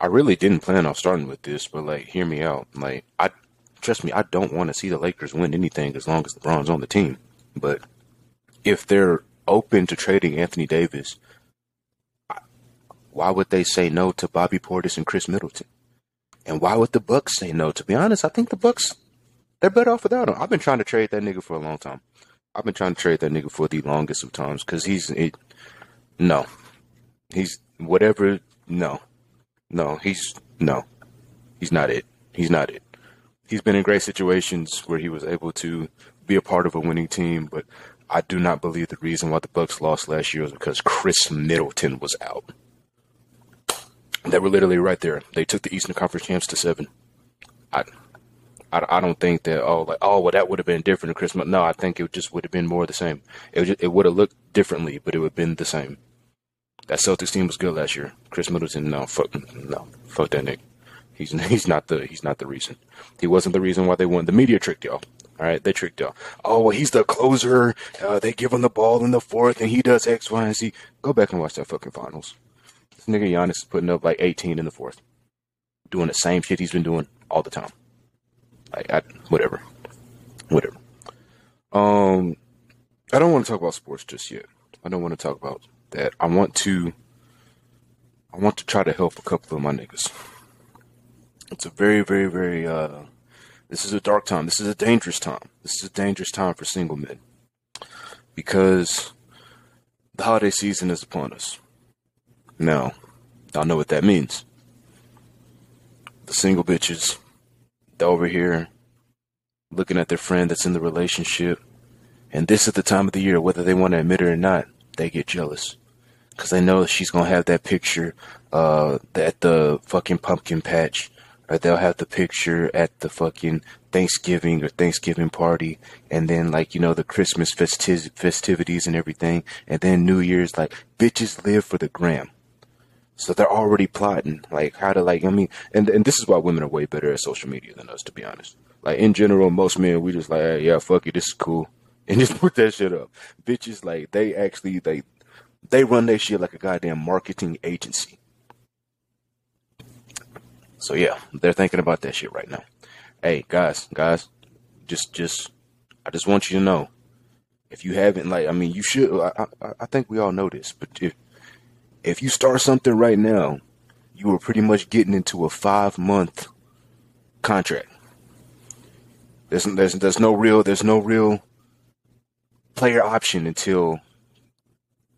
I really didn't plan on starting with this, but, like, hear me out. Like, trust me, I don't want to see the Lakers win anything as long as LeBron's on the team. But if they're open to trading Anthony Davis, why would they say no to Bobby Portis and Khris Middleton? And why would the Bucks say no? To be honest, I think the Bucks, they're better off without him. I've been trying to trade that nigga for a long time. I've been trying to trade that nigga for the longest of times because he's not it. He's not it. He's been in great situations where he was able to be a part of a winning team, but I do not believe the reason why the Bucks lost last year was because Khris Middleton was out. They were literally right there. They took the Eastern Conference champs to 7. I don't think that, that would have been different to Khris Middleton. No, I think it just would have been more of the same. It would have looked differently, but it would have been the same. That Celtics team was good last year. Khris Middleton, fuck that nigga. He's not the reason. He wasn't the reason why they won. The media tricked y'all. All right, they tricked y'all. Oh, well, he's the closer. They give him the ball in the fourth, and he does X, Y, and Z. Go back and watch that fucking finals. This nigga Giannis is putting up like 18 in the fourth, doing the same shit he's been doing all the time. Like, whatever. I don't want to talk about sports just yet. I don't want to talk about that. I want to try to help a couple of my niggas. It's a very, very, very, this is a dark time. This is a dangerous time. This is a dangerous time for single men because the holiday season is upon us. Now, y'all know what that means. The single bitches, they're over here looking at their friend that's in the relationship. And this is the time of the year, whether they want to admit it or not, they get jealous. Because they know she's going to have that picture at the fucking pumpkin patch. Or they'll have the picture at the fucking Thanksgiving party, and then like the Christmas festivities and everything, and then New Year's. Like, bitches live for the gram, so they're already plotting like how to and this is why women are way better at social media than us, to be honest. Like, in general, most men, we just like, hey, yeah, fuck it, this is cool, and just put that shit up. Bitches, like, they actually they run their shit like a goddamn marketing agency. So yeah, they're thinking about that shit right now. Hey guys, I just want you to know, if you haven't, you should. I think we all know this, but if you start something right now, you are pretty much getting into a 5-month contract. There's no real player option until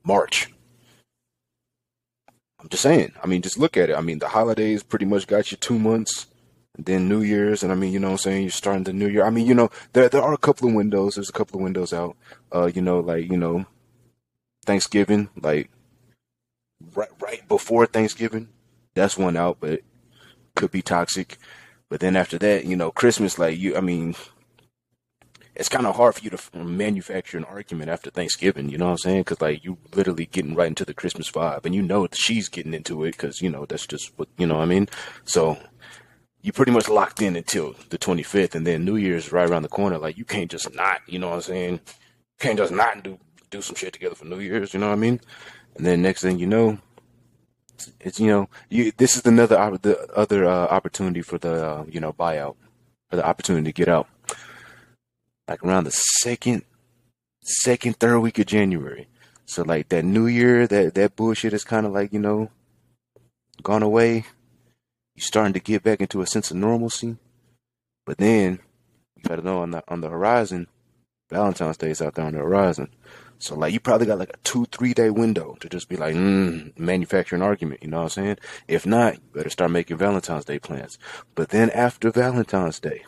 March. I'm just saying. Just look at it. The holidays pretty much got you 2 months, and then New Year's, and you're starting the new year. There are a couple of windows. There's a couple of windows out. Thanksgiving, like right before Thanksgiving, that's one out, but it could be toxic. But then after that, Christmas, it's kind of hard for you to manufacture an argument after Thanksgiving, you know what I'm saying? Because, you literally getting right into the Christmas vibe, and she's getting into it because, that's just what, So you pretty much locked in until the 25th, and then New Year's right around the corner. Like, you can't just not, you know what I'm saying? You can't just not do some shit together for New Year's, you know what I mean? And then next thing you know, it's this is the other opportunity for the, buyout, or the opportunity to get out. Like around the third week of January. So like that new year, that bullshit is kind of gone away. You're starting to get back into a sense of normalcy. But then you gotta know on the horizon, Valentine's Day is out there on the horizon. So like you probably got like a 2-3 day window to just be like, manufacture an argument. You know what I'm saying? If not, you better start making Valentine's Day plans. But then after Valentine's Day,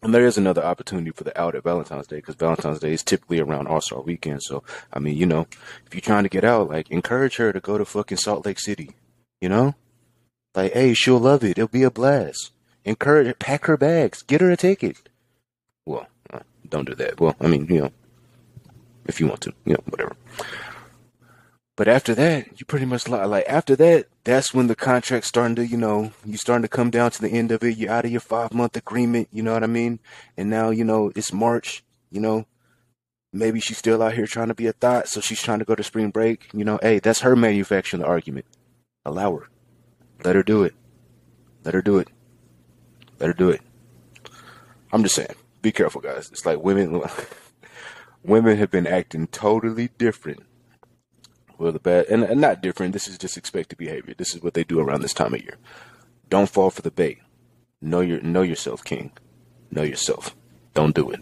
and there is another opportunity for the out at Valentine's Day, because Valentine's Day is typically around All-Star Weekend. So, if you're trying to get out, encourage her to go to fucking Salt Lake City, hey, she'll love it. It'll be a blast. Encourage her, pack her bags, get her a ticket. Well, don't do that. Well, if you want to, whatever. But after that, you pretty much after that, that's when the contract's starting to, you're starting to come down to the end of it. You're out of your 5-month agreement. You know what I mean? And now, it's March, maybe she's still out here trying to be a thot. So she's trying to go to spring break. Hey, that's her manufacturing the argument. Allow her. Let her do it. Let her do it. Let her do it. I'm just saying, be careful, guys. It's like women have been acting totally different. Well, the bad, and not different. This is just expected behavior. This is what they do around this time of year. Don't fall for the bait. Know yourself, King. Know yourself. Don't do it.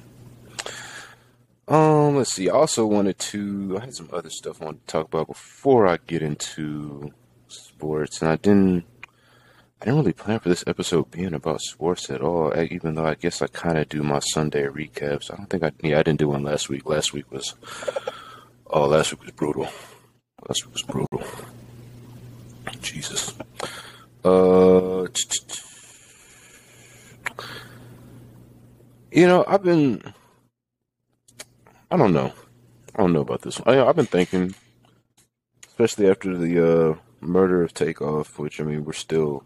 Let's see. I also wanted to, I had some other stuff I wanted to talk about before I get into sports, and I didn't really plan for this episode being about sports at all, even though I guess I kind of do my Sunday recaps. I didn't do one last week. Last week was brutal. Jesus. I don't know about this one. I've been thinking, especially after the murder of Takeoff, which, I mean, we're still,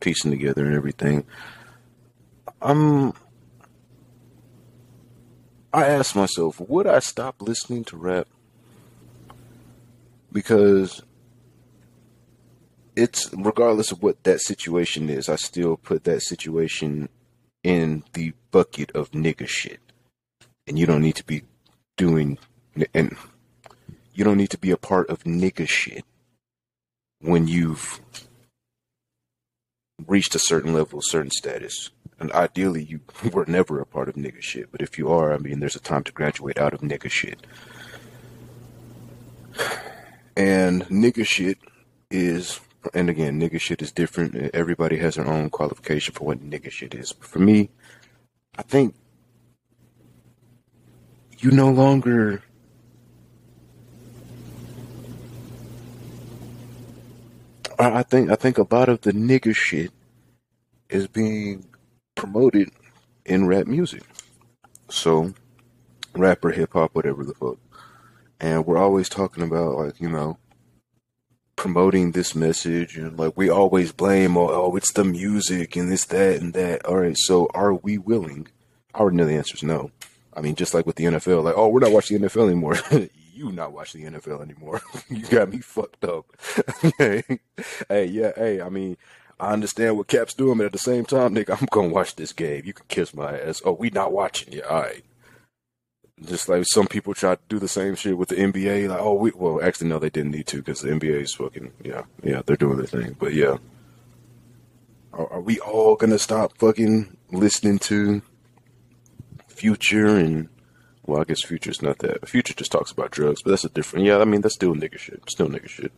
piecing together and everything. I asked myself, would I stop listening to rap? Because it's, regardless of what that situation is, I still put that situation in the bucket of nigga shit. And you don't need to be you don't need to be a part of nigga shit when you've reached a certain level, certain status. And ideally, you were never a part of nigga shit. But if you are, I mean, there's a time to graduate out of nigga shit. And nigga shit is, and again, nigga shit is different. Everybody has their own qualification for what nigga shit is. But for me, I think you no longer I think a lot of the nigga shit is being promoted in rap music. So rap or hip hop, whatever the fuck. And we're always talking about promoting this message, and we always blame it's the music and this, that, and that. All right, so are we willing? I already know the answer is no. I mean, just like with the NFL, we're not watching the NFL anymore. You not watch the NFL anymore. You got me fucked up. Hey, I mean, I understand what Cap's doing, but at the same time, nigga, I'm going to watch this game. You can kiss my ass. Oh, we not watching. Yeah, all right. Just like some people try to do the same shit with the NBA. Actually, no, they didn't need to, because the NBA is fucking, they're doing their thing. But, yeah. Are we all going to stop fucking listening to Future and, I guess Future's not that. Future just talks about drugs, but that's a different. Yeah, I mean, that's still nigga shit. Still nigga shit.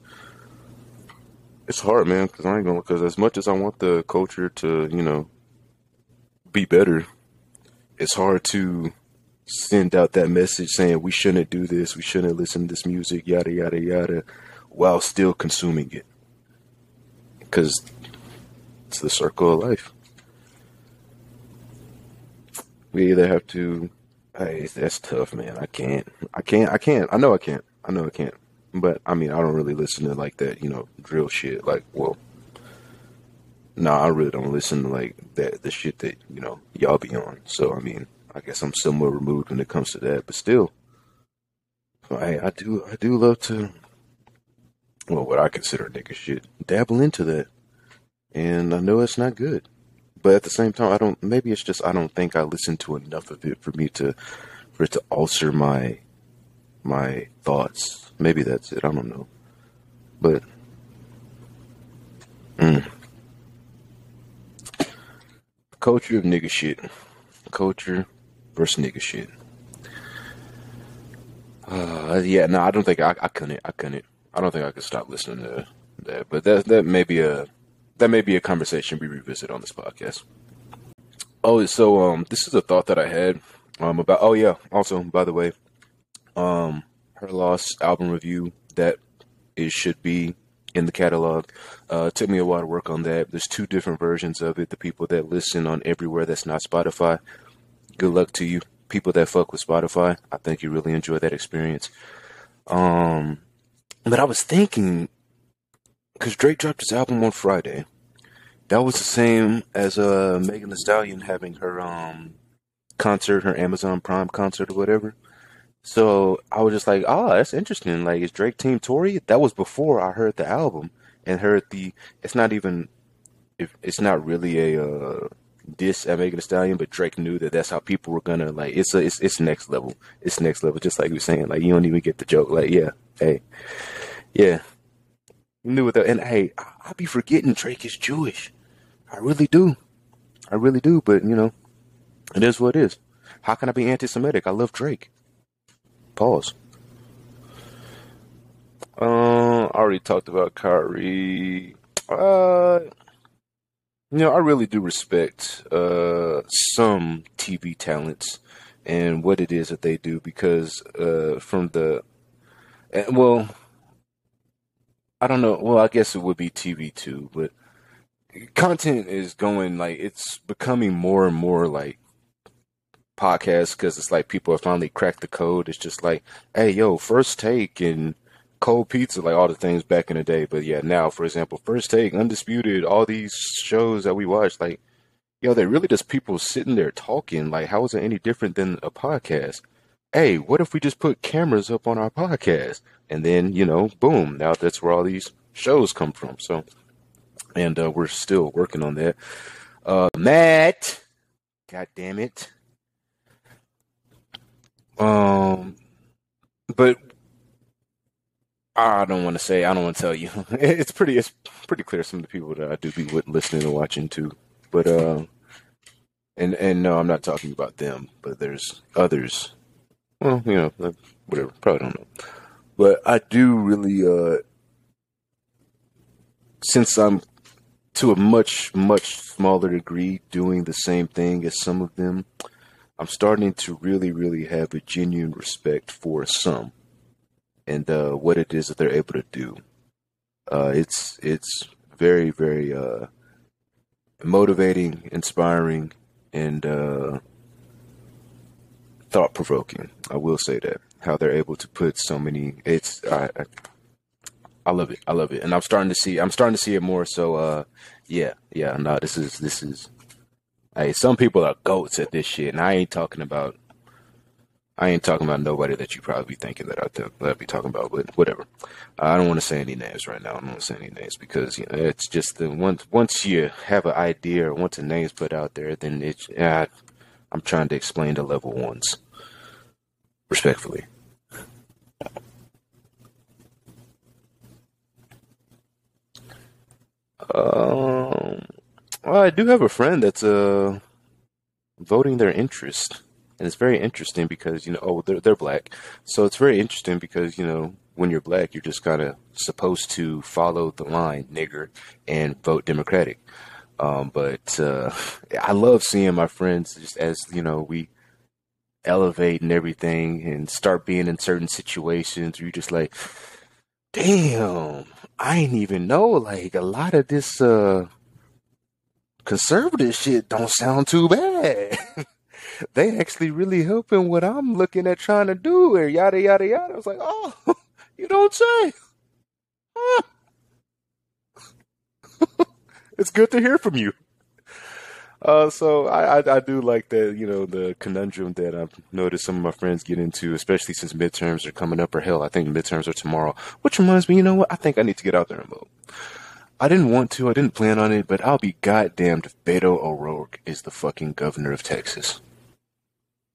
It's hard, man, because as much as I want the culture to, be better, it's hard to send out that message saying we shouldn't do this, we shouldn't listen to this music, yada, yada, yada, while still consuming it. Because it's the circle of life. We either have to. Hey, that's tough, man. I can't. I know I can't. But, I mean, I don't really listen to, that, drill shit. I really don't listen to, that, the shit that, y'all be on. So, I mean, I guess I'm somewhat removed when it comes to that. But still, I do love to, what I consider nigga shit, dabble into that. And I know it's not good. But at the same time, maybe it's just I don't think I listen to enough of it for it to alter my thoughts. Maybe that's it. I don't know. But culture of nigga shit. Culture versus nigga shit. I don't think I couldn't. I don't think I could stop listening to that. But that may be a conversation we revisit on this podcast. Oh, so this is a thought that I had about. Oh yeah, also by the way, Her Loss album review should be in the catalog. Took me a while to work on that. There's two different versions of it. The people that listen on everywhere that's not Spotify, good luck to you. People that fuck with Spotify, I think you really enjoy that experience. But I was thinking, because Drake dropped his album on Friday. That was the same as Megan Thee Stallion having her concert, her Amazon Prime concert or whatever. So I was just like, that's interesting. Is Drake Team Tory? That was before I heard the album and heard it's not even if it's not really a diss at Megan Thee Stallion, but Drake knew that that's how people were gonna like. It's next level. It's next level. Just like you were saying, like you don't even get the joke. Like you knew what the, and hey, I be forgetting Drake is Jewish. I really do. But you know, it is what it is. How can I be anti-Semitic? I love Drake. Pause. I already talked about Kyrie. You know, I really do respect some TV talents and what it is that they do because from the – well, I don't know. Well, I guess it would be TV too, but content is going – like it's becoming more and more like podcasts because it's like people have finally cracked the code. It's just like, hey, yo, First Take and – Cold Pizza, like all the things back in the day. But yeah, now, for example, First Take, Undisputed, all these shows that we watch, like, yo, they're really just people sitting there talking. Like, how is it any different than a podcast? Hey, what if we just put cameras up on our podcast? And then, you know, boom, now that's where all these shows come from. So, and we're still working on that. Matt, God damn it. But I don't want to tell you. It's pretty clear some of the people that I do be with listening and watching too. But and no, I'm not talking about them. But there's others. Well, you know, whatever. Probably don't know. But I do really, since I'm to a much smaller degree doing the same thing as some of them, I'm starting to really have a genuine respect for some. And what it is that they're able to do, it's very motivating, inspiring, and thought provoking. I will say that how they're able to put so many. It's I love it. I love it, and I'm starting to see it more. So yeah. No, this is. Hey, some people are goats at this shit, and I ain't talking about nobody that you probably be thinking that I'd be talking about, but whatever. I don't want to say any names right now. I don't want to say any names because you know, it's just the once you have an idea or once a name's put out there, then it's I'm trying to explain the level ones respectfully. Well, I do have a friend that's voting their interest. And it's very interesting because, you know, they're black. So it's very interesting because, you know, when you're black, you're just kind of supposed to follow the line, nigger, and vote Democratic. But I love seeing my friends just as, you know, we elevate and everything and start being in certain situations where you're just like, damn, I didn't even know, like, a lot of this conservative shit don't sound too bad. They actually really helping what I'm looking at trying to do here, yada, yada, yada. I was like, oh, you don't say. Huh. It's good to hear from you. So I do like that, you know, the conundrum that I've noticed some of my friends get into, especially since midterms are coming up, or hell, I think midterms are tomorrow, which reminds me, you know what? I think I need to get out there and vote. I didn't want to. I didn't plan on it, but I'll be goddamned if Beto O'Rourke is the fucking governor of Texas.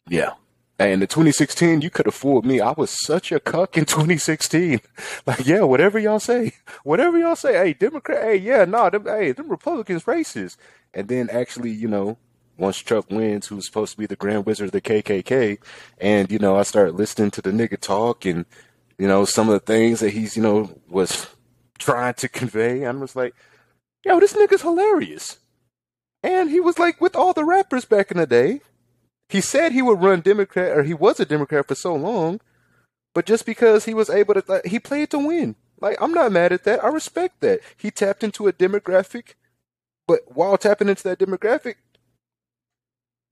Yeah. And in 2016, you could have fooled me. I was such a cuck in 2016. Like, yeah, whatever y'all say. Whatever y'all say. Hey, Democrat. Hey, yeah, no. Them Republicans racist. And then actually, you know, once Trump wins, who's supposed to be the grand wizard of the KKK. And, you know, I started listening to the nigga talk and, you know, some of the things that he's, you know, was trying to convey. I'm just like, yo, this nigga's hilarious. And he was like with all the rappers back in the day. He said he would run Democrat, or he was a Democrat for so long, but just because he was able to, he played to win. Like, I'm not mad at that. I respect that. He tapped into a demographic, but while tapping into that demographic,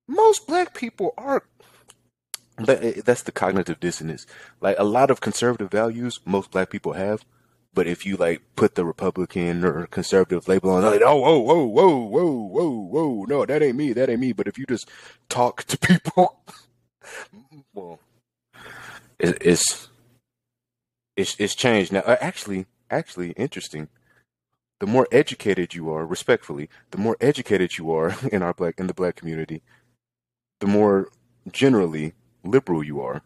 most black people are, that's the cognitive dissonance. Like, a lot of conservative values most black people have, but if you, like, put the Republican or conservative label on, like, oh, whoa, whoa, whoa, whoa, whoa, whoa, no, that ain't me, that ain't me. But if you just talk to people, well, it's changed now. Actually, interesting. the more educated you are, respectfully, the more educated you are in the black community, the more generally liberal you are.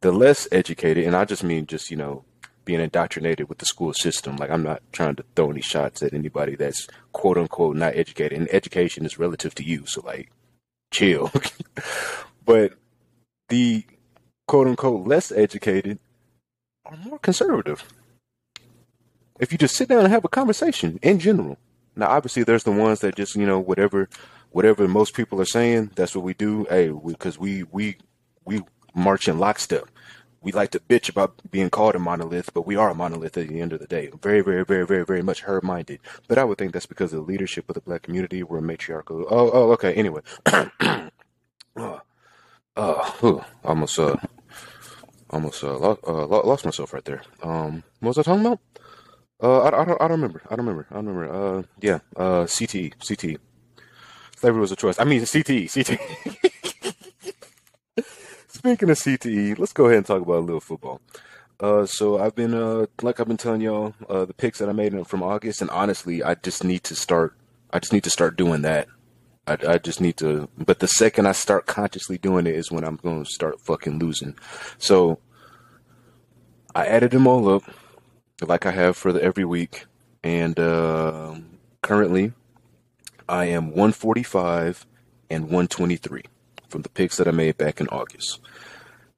The less educated, and I just mean just, you know, being indoctrinated with the school system. Like, I'm not trying to throw any shots at anybody that's quote unquote not educated, and education is relative to you. So like, chill. But the quote unquote less educated are more conservative. If you just sit down and have a conversation in general. Now, obviously there's the ones that just, you know, whatever most people are saying, that's what we do. Hey, because we march in lockstep. We like to bitch about being called a monolith, but we are a monolith at the end of the day. Very, very, very, very, very much her-minded. But I would think that's because of the leadership of the black community. We're matriarchal. Oh, okay. Anyway. Almost lost myself right there. What was I talking about? I don't remember. CTE. Slavery was a choice. I mean, CTE. Speaking of CTE, let's go ahead and talk about a little football. So I've been telling y'all, the picks that I made from August, and honestly, I just need to start doing that. But the second I start consciously doing it is when I'm going to start fucking losing. So I added them all up like I have for every week. And, currently I am 145 and 123. From the picks that I made back in August.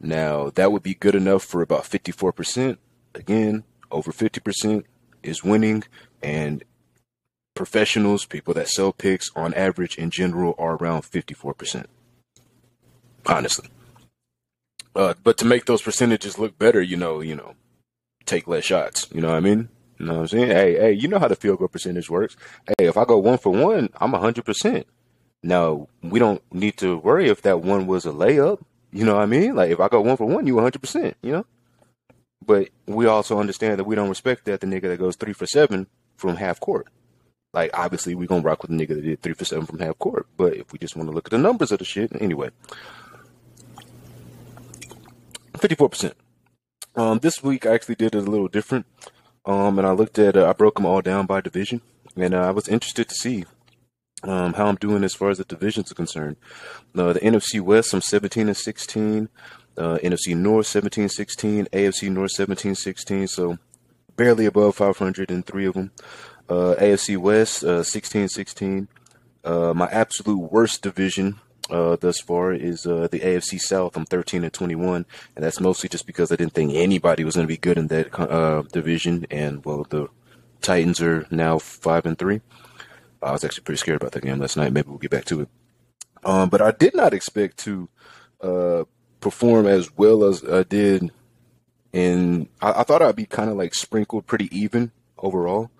Now, that would be good enough for about 54%. Again, over 50% is winning, and professionals, people that sell picks on average in general, are around 54%, honestly. But to make those percentages look better, you know, take less shots. You know what I mean? You know what I'm saying? Hey, you know how the field goal percentage works. Hey, if I go 1 for 1, I'm 100%. Now, we don't need to worry if that one was a layup. You know what I mean? Like, if I go 1 for 1, you 100%, you know? But we also understand that we don't respect that the nigga that goes 3 for 7 from half court. Like, obviously, we're going to rock with the nigga that did 3 for 7 from half court. But if we just want to look at the numbers of the shit, anyway. 54%. This week, I actually did it a little different. And I looked at, I broke them all down by division. And I was interested to see how I'm doing as far as the divisions are concerned. The NFC West, I'm 17-16. NFC North, 17-16. AFC North, 17-16. So barely above 500 in three of them. AFC West, 16-16. My absolute worst division thus far is the AFC South. I'm 13-21. And that's mostly just because I didn't think anybody was going to be good in that division. And, well, the Titans are now 5-3. I was actually pretty scared about that game last night. Maybe we'll get back to it. But I did not expect to perform as well as I did. And I thought I'd be kind of like sprinkled pretty even overall.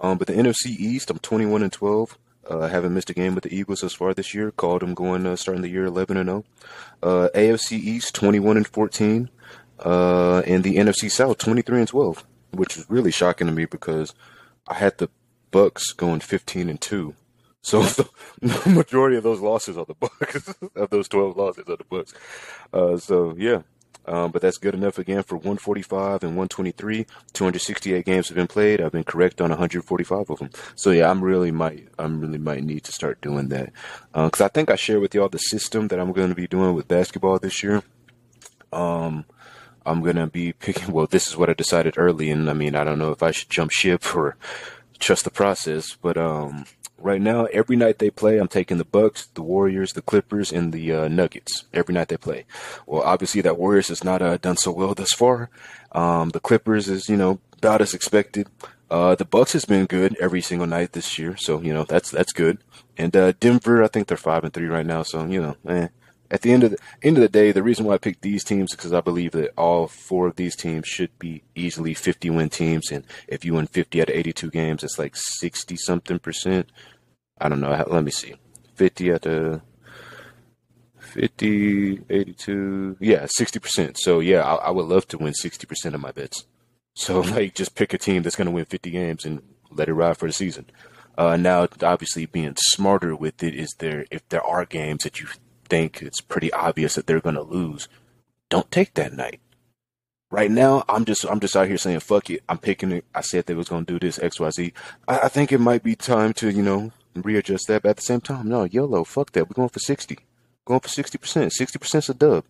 But the NFC East, I'm 21-12. I haven't missed a game with the Eagles as far this year. Called them going starting the year 11-0. AFC East, 21-14. And the NFC South, 23-12, which was really shocking to me because I had the Bucks going 15-2, so the majority of those losses are the Bucks. Of those 12 losses are the Bucks. So yeah, but that's good enough again for 145 and 123. 268 games have been played. I've been correct on 145 of them. So yeah, I really might need to start doing that because I think I shared with y'all the system that I'm going to be doing with basketball this year. I'm going to be picking. Well, this is what I decided early, and I mean, I don't know if I should jump ship or trust the process, but right now, every night they play, I'm taking the Bucks, the Warriors, the Clippers, and the Nuggets. Every night they play. Well, obviously that Warriors has not done so well thus far. The Clippers is, you know, about as expected. The Bucks has been good every single night this year, so you know that's good. And Denver, I think they're 5-3 right now, so you know. At the end of the day, the reason why I picked these teams is because I believe that all four of these teams should be easily 50-win teams. And if you win 50 out of 82 games, it's like 60-something%. I don't know. Let me see. 50, 82. Yeah, 60%. So, yeah, I would love to win 60% of my bets. So, like, just pick a team that's going to win 50 games and let it ride for the season. Now, obviously, being smarter with it is if there are games that you think it's pretty obvious that they're going to lose, don't take that night. Right now, I'm just out here saying, fuck it. I'm picking it. I said they was going to do this, X, Y, Z. I think it might be time to, you know, readjust that. But at the same time, no, YOLO, fuck that. We're going for 60. Going for 60%. 60%'s a dub.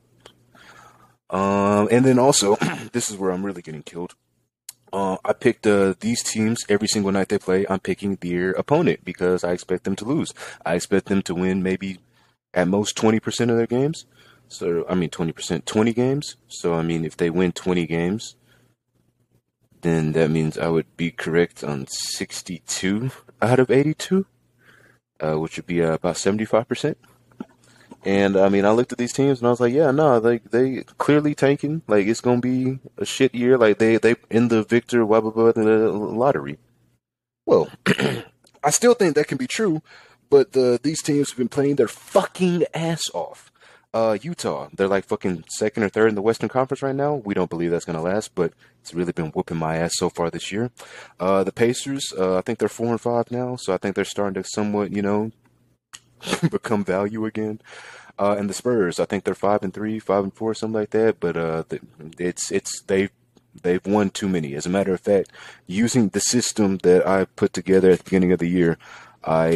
And then also, this is where I'm really getting killed. I picked these teams every single night they play. I'm picking their opponent because I expect them to lose. I expect them to win maybe at most 20% of their games. So, I mean, 20%, 20 games. So, I mean, if they win 20 games, then that means I would be correct on 62 out of 82, which would be about 75%. And, I mean, I looked at these teams and I was like, yeah, no, they clearly tanking. Like, it's going to be a shit year. Like, they in the Victor Wembanyama lottery. Well, I still think that can be true, but these teams have been playing their fucking ass off. Utah, they're like fucking second or third in the Western Conference right now. We don't believe that's going to last, but it's really been whooping my ass so far this year. The Pacers, I think they're 4-5 now, so I think they're starting to somewhat, you know, become value again. And the Spurs, I think they're 5-3, 5-4, something like that. But they've won too many. As a matter of fact, using the system that I put together at the beginning of the year, I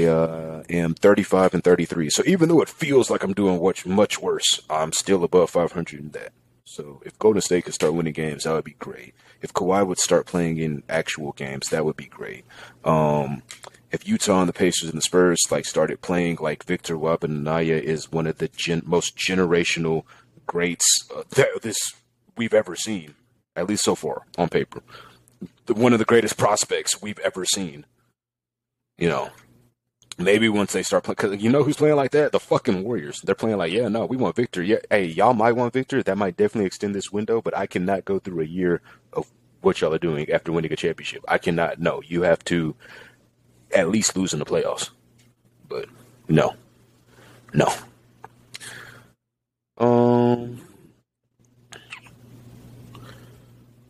am 35-33. So even though it feels like I'm doing much worse, I'm still above 500 in that. So if Golden State could start winning games, that would be great. If Kawhi would start playing in actual games, that would be great. If Utah and the Pacers and the Spurs like started playing like Victor Wembanyama is one of the most generational greats we've ever seen, at least so far on paper, one of the greatest prospects we've ever seen. You know. Maybe once they start playing, because you know who's playing like that? The fucking Warriors. They're playing like, yeah, no, we want Victor. Yeah, hey, y'all might want Victor. That might definitely extend this window, but I cannot go through a year of what y'all are doing after winning a championship. I cannot. No, you have to at least lose in the playoffs. But no.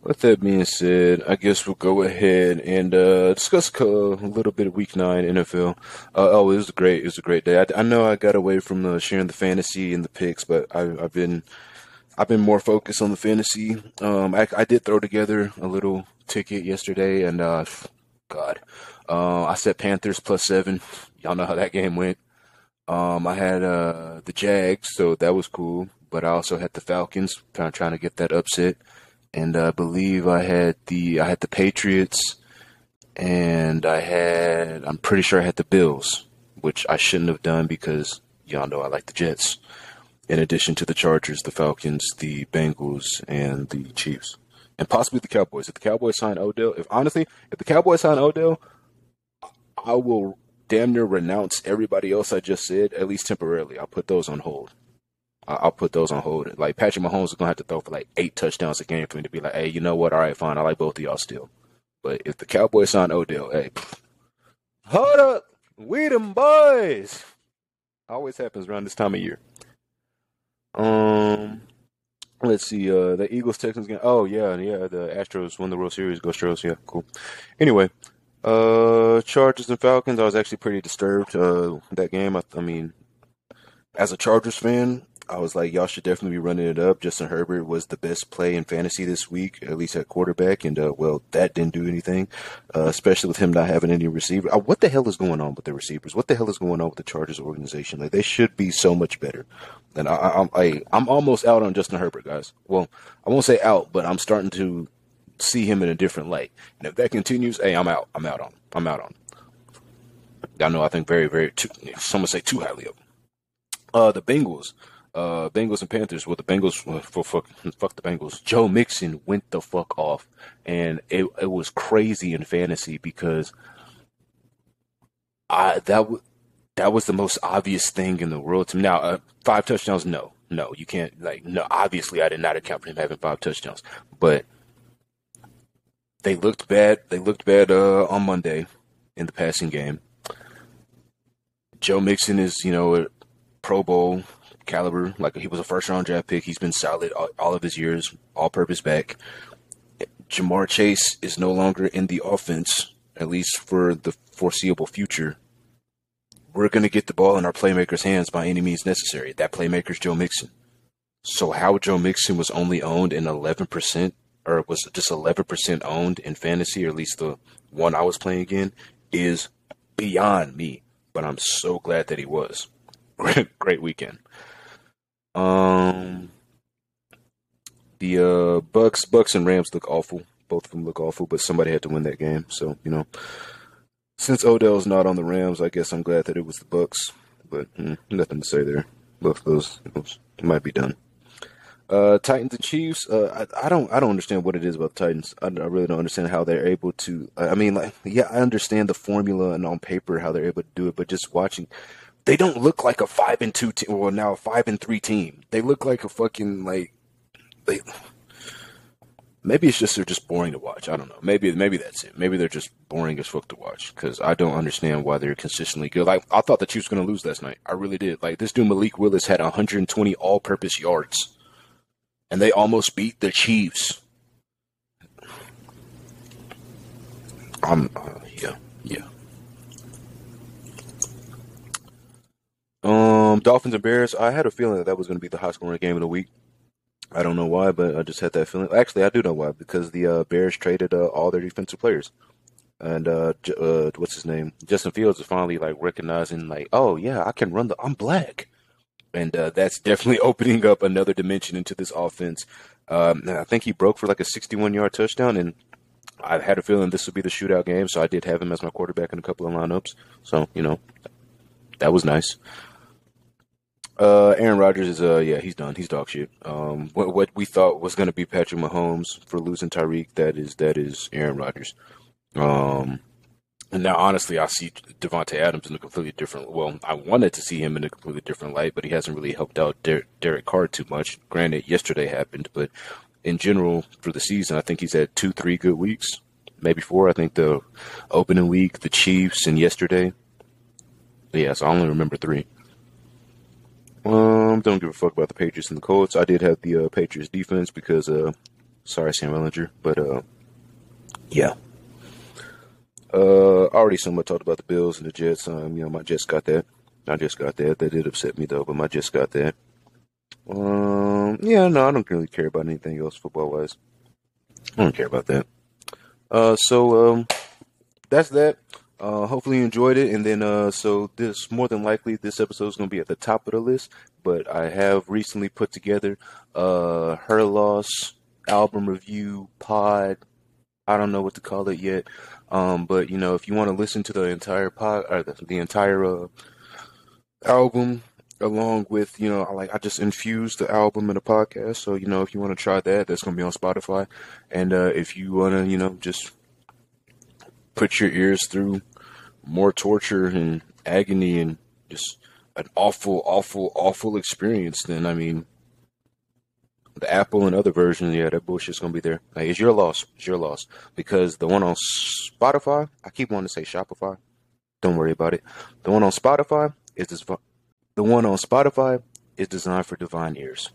With that being said, I guess we'll go ahead and discuss a little bit of Week 9 NFL. It was great. It was a great day. I know I got away from sharing the fantasy and the picks, but I've been more focused on the fantasy. I did throw together a little ticket yesterday, and I said Panthers +7. Y'all know how that game went. I had the Jags, so that was cool. But I also had the Falcons, trying to get that upset. And I believe I had the Patriots, and I'm pretty sure I had the Bills, which I shouldn't have done because y'all know I like the Jets. In addition to the Chargers, the Falcons, the Bengals, and the Chiefs, and possibly the Cowboys. If the Cowboys sign Odell, if the Cowboys sign Odell, I will damn near renounce everybody else I just said, at least temporarily. I'll put those on hold. Like, Patrick Mahomes is going to have to throw for like 8 touchdowns a game for me to be like, hey, you know what? All right, fine. I like both of y'all still. But if the Cowboys sign Odell, hey, hold up. We them boys. Always happens around this time of year. Let's see. The Eagles-Texans game. Oh, yeah. The Astros won the World Series. Go Astros. Yeah, cool. Anyway, Chargers and Falcons. I was actually pretty disturbed that game. I mean, as a Chargers fan, I was like, y'all should definitely be running it up. Justin Herbert was the best play in fantasy this week, at least at quarterback. And, that didn't do anything, especially with him not having any receiver. What the hell is going on with the receivers? What the hell is going on with the Chargers organization? Like, they should be so much better. And I'm almost out on Justin Herbert, guys. Well, I won't say out, but I'm starting to see him in a different light. And if that continues, hey, I'm out on him. I know I think very, very, some would say too highly of him. The Bengals. Bengals and Panthers. Well, the Bengals, fuck the Bengals. Joe Mixon went the fuck off, and it was crazy in fantasy because that was the most obvious thing in the world to me. Now, 5 touchdowns, no, you can't. Like, no, obviously, I did not account for him having 5 touchdowns, but they looked bad. They looked bad on Monday in the passing game. Joe Mixon is, you know, a Pro Bowl caliber. Like, he was a first-round draft pick. He's been solid all of his years, all-purpose back. Jamar Chase is no longer in the offense, at least for the foreseeable future. We're going to get the ball in our playmakers' hands by any means necessary. That playmaker's Joe Mixon. So how Joe Mixon was only owned in 11% or was just 11% owned in fantasy, or at least the one I was playing in, is beyond me. But I'm so glad that he was. Great weekend. The Bucks and Rams look awful. Both of them look awful, but somebody had to win that game. So, you know, since Odell's not on the Rams, I guess I'm glad that it was the Bucks. But nothing to say there. Both of those might be done. Titans and Chiefs. I don't understand what it is about the Titans. I really don't understand how they're able to. I mean, like, yeah, I understand the formula and on paper how they're able to do it, but just watching, they don't look like a 5-2 team. Well, now a 5-3 team. They look like a fucking like. They maybe it's just they're just boring to watch. I don't know. Maybe that's it. Maybe they're just boring as fuck to watch because I don't understand why they're consistently good. Like I thought the Chiefs were gonna lose last night. I really did. Like this dude Malik Willis had 120 all-purpose yards. And they almost beat the Chiefs. Dolphins and Bears. I had a feeling that was going to be the high-scoring game of the week. I don't know why, but I just had that feeling. Actually, I do know why, because the Bears traded all their defensive players, and what's his name? Justin Fields is finally like recognizing, like, oh yeah, I can run the. I'm black. And that's definitely opening up another dimension into this offense. I think he broke for like a 61-yard touchdown, and I had a feeling this would be the shootout game, so I did have him as my quarterback in a couple of lineups. So, you know, that was nice. Aaron Rodgers is, he's done. He's dog shit. What we thought was going to be Patrick Mahomes for losing Tyreek, that is Aaron Rodgers. And now, honestly, I see Devontae Adams in a completely different – well, I wanted to see him in a completely different light, but he hasn't really helped out Derek Carr too much. Granted, yesterday happened, but in general for the season, I think he's had 2-3 good weeks, maybe 4. I think the opening week, the Chiefs, and yesterday. Yeah, so I only remember 3. Don't give a fuck about the Patriots and the Colts. I did have the Patriots defense because sorry, Sam Ellinger, but yeah. I already somewhat talked about the Bills and the Jets. You know, my Jets got that. I just got that. That did upset me, though, but my Jets got that. Yeah, no, I don't really care about anything else football-wise. I don't care about that. That's that. Hopefully you enjoyed it. And then, this, more than likely, this episode is going to be at the top of the list. But I have recently put together Her Loss album review pod. I don't know what to call it yet. But, you know, if you want to listen to the entire pod or the entire album along with, you know, I just infused the album in a podcast. So, you know, if you want to try that, that's going to be on Spotify. And if you want to, you know, just put your ears through more torture and agony and just an awful, awful, awful experience, then, I mean, the Apple and other versions, yeah, that bullshit's going to be there. Like, it's your loss. It's your loss. Because the one on Spotify, I keep wanting to say Shopify. Don't worry about it. The one on Spotify is designed for divine ears.